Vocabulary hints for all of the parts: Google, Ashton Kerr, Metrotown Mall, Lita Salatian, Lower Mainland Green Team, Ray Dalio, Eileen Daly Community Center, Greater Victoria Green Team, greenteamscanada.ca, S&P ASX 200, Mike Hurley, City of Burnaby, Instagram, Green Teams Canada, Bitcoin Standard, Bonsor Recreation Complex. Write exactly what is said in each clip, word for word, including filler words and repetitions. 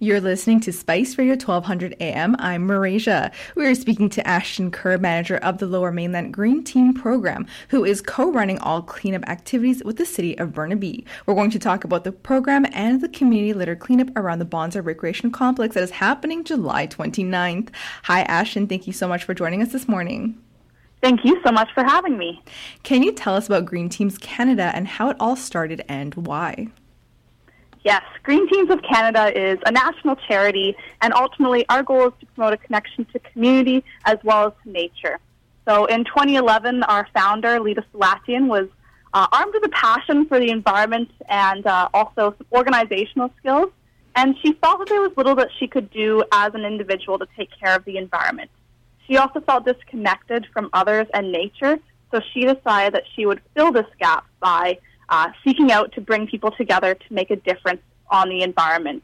You're listening to Spice Radio twelve hundred A M. I'm Marisha. We are speaking to Ashton Kerr, manager of the Lower Mainland Green Team program, who is co-running all cleanup activities with the City of Burnaby. We're going to talk about the program and the community litter cleanup around the Bonsor Recreation Complex that is happening July twenty-ninth. Hi, Ashton. Thank you so much for joining us this morning. Thank you so much for having me. Can you tell us about Green Teams Canada and how it all started and why? Yes, Green Teams of Canada is a national charity, and ultimately our goal is to promote a connection to community as well as to nature. So in twenty eleven, our founder, Lita Salatian, was uh, armed with a passion for the environment and uh, also some organizational skills, and she felt that there was little that she could do as an individual to take care of the environment. She also felt disconnected from others and nature, so she decided that she would fill this gap by Uh, seeking out to bring people together to make a difference on the environment.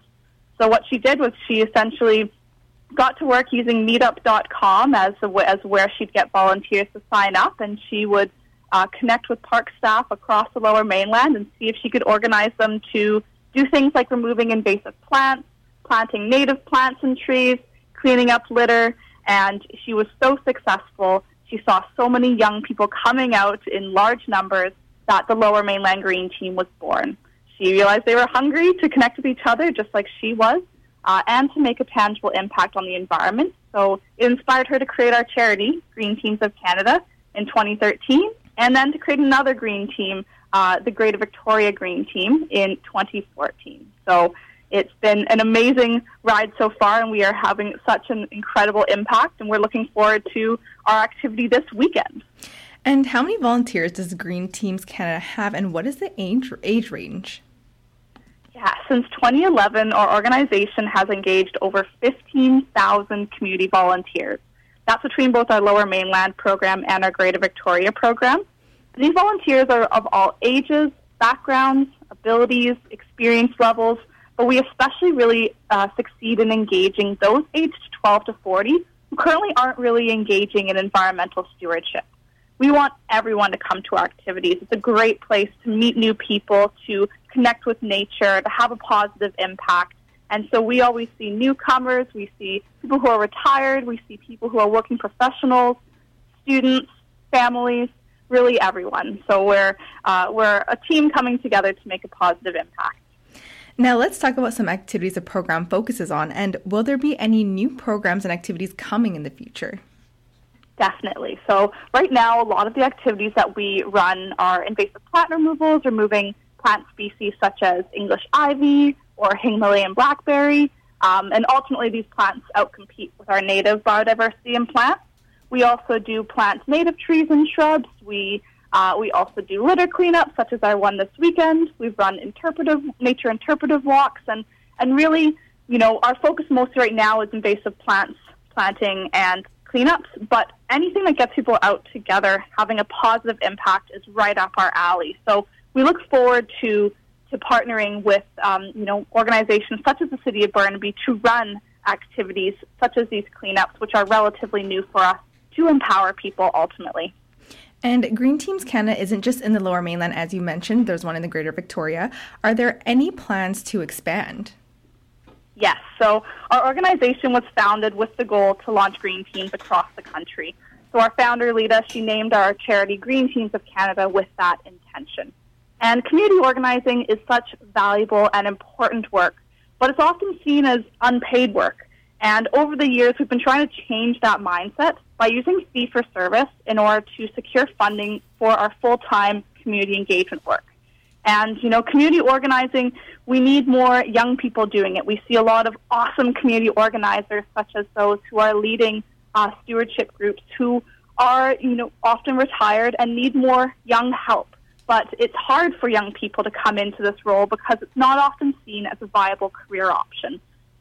So what she did was she essentially got to work using meetup dot com as a, as where she'd get volunteers to sign up, and she would uh, connect with park staff across the Lower Mainland and see if she could organize them to do things like removing invasive plants, planting native plants and trees, cleaning up litter, and she was so successful. She saw so many young people coming out in large numbers that the Lower Mainland Green Team was born. She realized they were hungry to connect with each other just like she was uh, and to make a tangible impact on the environment. So it inspired her to create our charity, Green Teams of Canada, in twenty thirteen, and then to create another green team, uh, the Greater Victoria Green Team, in twenty fourteen. So it's been an amazing ride so far, and we are having such an incredible impact, and we're looking forward to our activity this weekend. And how many volunteers does Green Teams Canada have, and what is the age, age range? Yeah, since twenty eleven, our organization has engaged over fifteen thousand community volunteers. That's between both our Lower Mainland program and our Greater Victoria program. These volunteers are of all ages, backgrounds, abilities, experience levels, but we especially really uh, succeed in engaging those aged twelve to forty who currently aren't really engaging in environmental stewardship. We want everyone to come to our activities. It's a great place to meet new people, to connect with nature, to have a positive impact. And so we always see newcomers, we see people who are retired, we see people who are working professionals, students, families, really everyone. So we're uh, we're a team coming together to make a positive impact. Now let's talk about some activities the program focuses on, and will there be any new programs and activities coming in the future? Definitely. So right now, a lot of the activities that we run are invasive plant removals, removing plant species such as English ivy or Himalayan blackberry, um, and ultimately these plants outcompete with our native biodiversity in plants. We also do plant native trees and shrubs. We uh, we also do litter cleanup, such as our one this weekend. We've run interpretive nature interpretive walks, and and really, you know, our focus mostly right now is invasive plants, planting, and cleanups, but anything that gets people out together having a positive impact is right up our alley. So we look forward to to partnering with um, you know organizations such as the City of Burnaby to run activities such as these cleanups, which are relatively new for us, to empower people ultimately. And Green Teams Canada isn't just in the Lower Mainland, as you mentioned. There's one in the Greater Victoria. Are there any plans to expand? Yes, so our organization was founded with the goal to launch green teams across the country. So our founder, Lita, she named our charity Green Teams of Canada with that intention. And community organizing is such valuable and important work, but it's often seen as unpaid work. And over the years, we've been trying to change that mindset by using fee-for-service in order to secure funding for our full-time community engagement work. And, you know, community organizing, we need more young people doing it. We see a lot of awesome community organizers, such as those who are leading uh, stewardship groups, who are, you know, often retired and need more young help. But it's hard for young people to come into this role because it's not often seen as a viable career option.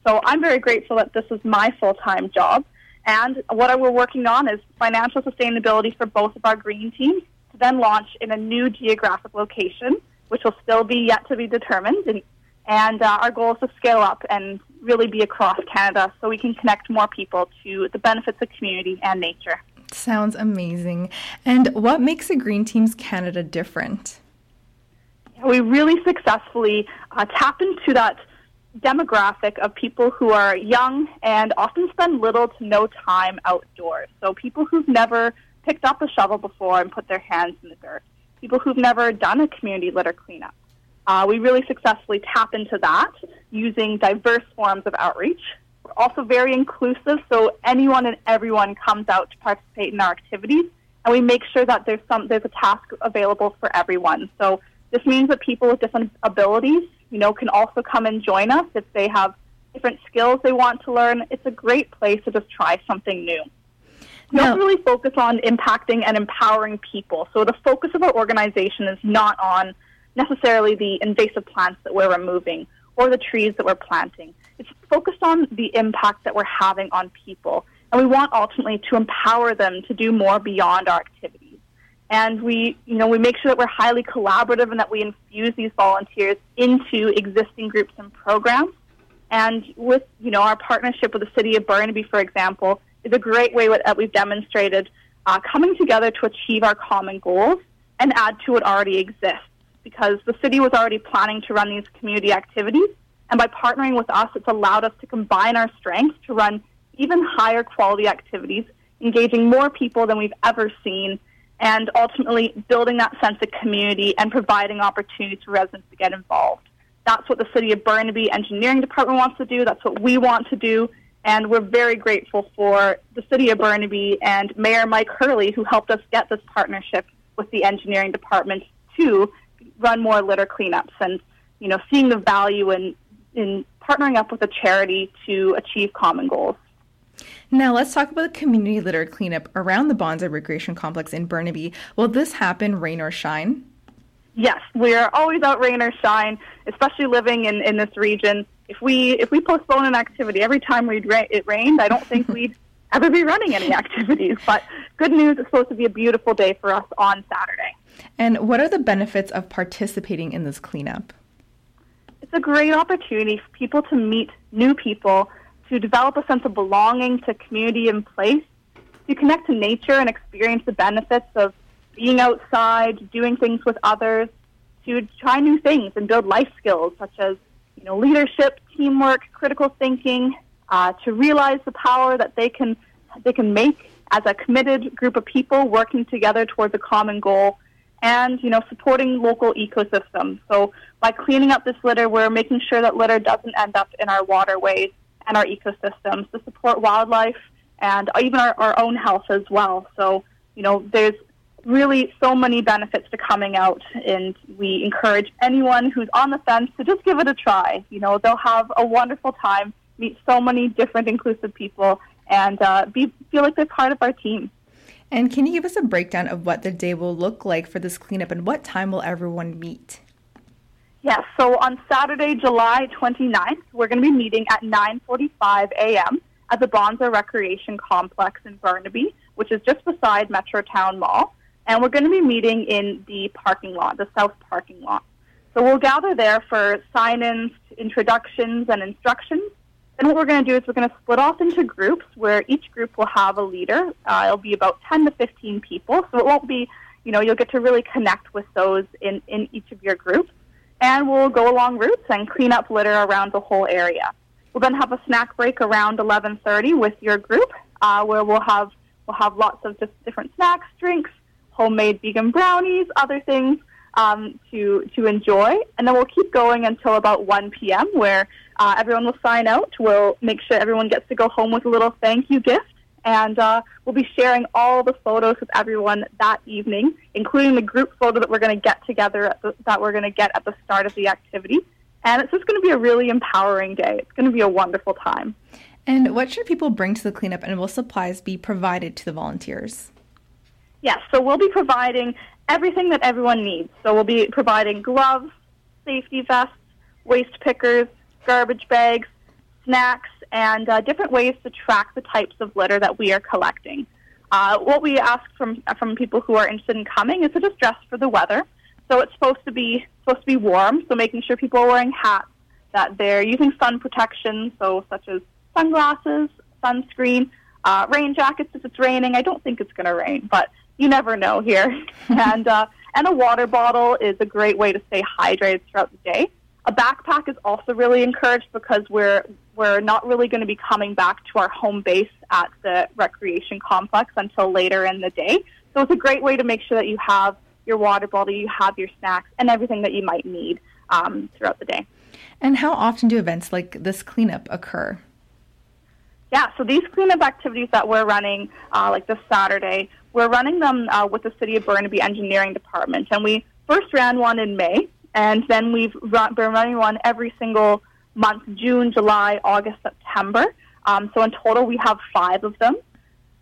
So I'm very grateful that this is my full-time job. And what we're working on is financial sustainability for both of our green teams to then launch in a new geographic location, which will still be yet to be determined. And, and uh, our goal is to scale up and really be across Canada so we can connect more people to the benefits of community and nature. Sounds amazing. And what makes the Green Teams Canada different? We really successfully uh, tap into that demographic of people who are young and often spend little to no time outdoors. So people who've never picked up a shovel before and put their hands in the dirt, people who've never done a community litter cleanup. Uh, we really successfully tap into that using diverse forms of outreach. We're also very inclusive, so anyone and everyone comes out to participate in our activities, and we make sure that there's some there's a task available for everyone. So this means that people with different abilities, you know, can also come and join us if they have different skills they want to learn. It's a great place to just try something new. We no. also really focus on impacting and empowering people. So the focus of our organization is not on necessarily the invasive plants that we're removing or the trees that we're planting. It's focused on the impact that we're having on people. And we want ultimately to empower them to do more beyond our activities. And we, you know, we make sure that we're highly collaborative and that we infuse these volunteers into existing groups and programs. And with, you know, our partnership with the City of Burnaby, for example, is a great way that we've demonstrated uh, coming together to achieve our common goals and add to what already exists, because the city was already planning to run these community activities, and by partnering with us, it's allowed us to combine our strengths to run even higher quality activities, engaging more people than we've ever seen, and ultimately building that sense of community and providing opportunities for residents to get involved. That's what the City of Burnaby Engineering Department wants to do. That's what we want to do, and we're very grateful for the City of Burnaby and Mayor Mike Hurley, who helped us get this partnership with the Engineering Department to run more litter cleanups, and, you know, seeing the value in in partnering up with a charity to achieve common goals. Now let's talk about the community litter cleanup around the Bonsor Recreation Complex in Burnaby. Will this happen rain or shine? Yes, we are always out rain or shine, especially living in, in this region. If we if we postpone an activity every time we'd ra- it rained, I don't think we'd ever be running any activities. But good news, it's supposed to be a beautiful day for us on Saturday. And what are the benefits of participating in this cleanup? It's a great opportunity for people to meet new people, to develop a sense of belonging to community and place, to connect to nature and experience the benefits of being outside, doing things with others, to try new things and build life skills such as, you know, leadership, teamwork, critical thinking, uh, to realize the power that they can they can make as a committed group of people working together towards a common goal, and, you know, supporting local ecosystems. So by cleaning up this litter, we're making sure that litter doesn't end up in our waterways and our ecosystems to support wildlife and even our, our own health as well. So, you know, there's really so many benefits to coming out, and we encourage anyone who's on the fence to just give it a try. You know, they'll have a wonderful time, meet so many different inclusive people, and uh, be feel like they're part of our team. And can you give us a breakdown of what the day will look like for this cleanup, and what time will everyone meet? Yes, so on Saturday, July twenty-ninth, we're going to be meeting at nine forty-five a.m. at the Bonsor Recreation Complex in Burnaby, which is just beside Metrotown Mall. And we're going to be meeting in the parking lot, the south parking lot. So we'll gather there for sign-ins, introductions, and instructions. And what we're going to do is we're going to split off into groups where each group will have a leader. Uh, it'll be about ten to fifteen people. So it won't be, you know, you'll get to really connect with those in, in each of your groups. And we'll go along routes and clean up litter around the whole area. We'll then have a snack break around eleven thirty with your group, uh, where we'll have we'll have lots of just different snacks, drinks, homemade vegan brownies, other things um, to, to enjoy. And then we'll keep going until about one p.m. where Uh, everyone will sign out. We'll make sure everyone gets to go home with a little thank you gift. And uh, we'll be sharing all the photos with everyone that evening, including the group photo that we're going to get together, at the, that we're going to get at the start of the activity. And it's just going to be a really empowering day. It's going to be a wonderful time. And what should people bring to the cleanup, and will supplies be provided to the volunteers? Yes, so we'll be providing everything that everyone needs. So we'll be providing gloves, safety vests, waste pickers, garbage bags, snacks, and uh, different ways to track the types of litter that we are collecting. Uh, what we ask from from people who are interested in coming is to just dress for the weather. So it's supposed to be supposed to be warm, so making sure people are wearing hats, that they're using sun protection, so such as sunglasses, sunscreen, uh, rain jackets if it's raining. I don't think it's going to rain, but you never know here. and uh, and a water bottle is a great way to stay hydrated throughout the day. A backpack is also really encouraged because we're we're not really going to be coming back to our home base at the recreation complex until later in the day. So it's a great way to make sure that you have your water bottle, you have your snacks, and everything that you might need um, throughout the day. And how often do events like this cleanup occur? Yeah, so these cleanup activities that we're running, uh, like this Saturday, we're running them uh, with the City of Burnaby Engineering Department. And we first ran one in May, and then we've run, been running one every single month, June, July, August, September. Um, so in total, we have five of them.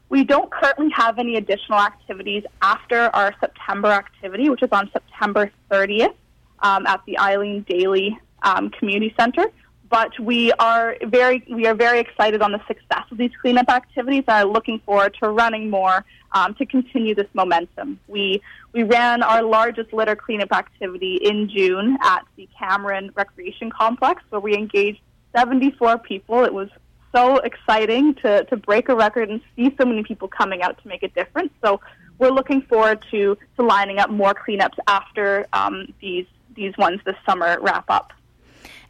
We don't currently have any additional activities after our September activity, which is on September thirtieth um, at the Eileen Daly um, Community Center. But we are very we are very excited on the success of these cleanup activities and are looking forward to running more um, to continue this momentum. We we ran our largest litter cleanup activity in June at the Cameron Recreation Complex, where we engaged seventy-four people. It was so exciting to, to break a record and see so many people coming out to make a difference. So we're looking forward to, to lining up more cleanups after um, these these ones this summer wrap up.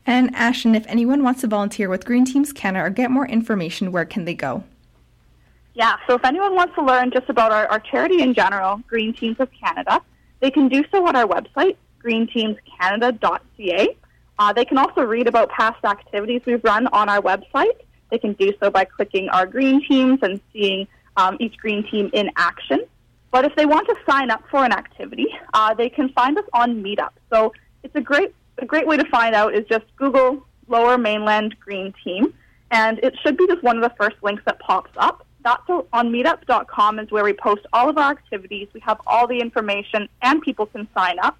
And Ashton, if anyone wants to volunteer with Green Teams Canada or get more information, where can they go? Yeah, so if anyone wants to learn just about our, our charity in general, Green Teams of Canada, they can do so at our website, green teams canada dot c a. Uh, they can also read about past activities we've run on our website. They can do so by clicking our green teams and seeing um, each green team in action. But if they want to sign up for an activity, uh, they can find us on Meetup. So it's a great A great way to find out is just Google Lower Mainland Green Team, and it should be just one of the first links that pops up. That's on meetup dot com is where we post all of our activities. We have all the information, and people can sign up.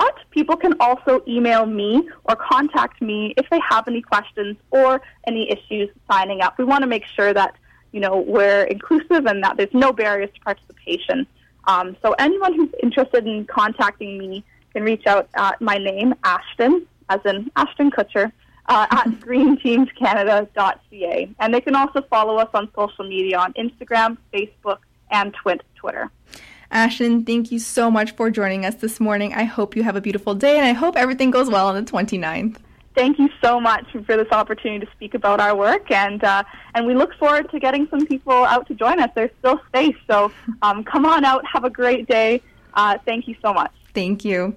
But people can also email me or contact me if they have any questions or any issues signing up. We want to make sure that, you know, we're inclusive and that there's no barriers to participation. Um, so anyone who's interested in contacting me can reach out at my name, Ashton, as in Ashton Kutcher, uh, at green teams canada dot c a. And they can also follow us on social media on Instagram, Facebook, and Twitter. Ashton, thank you so much for joining us this morning. I hope you have a beautiful day, and I hope everything goes well on the twenty-ninth. Thank you so much for this opportunity to speak about our work, and uh, and we look forward to getting some people out to join us. There's still space, so um, come on out, have a great day. Uh, thank you so much. Thank you.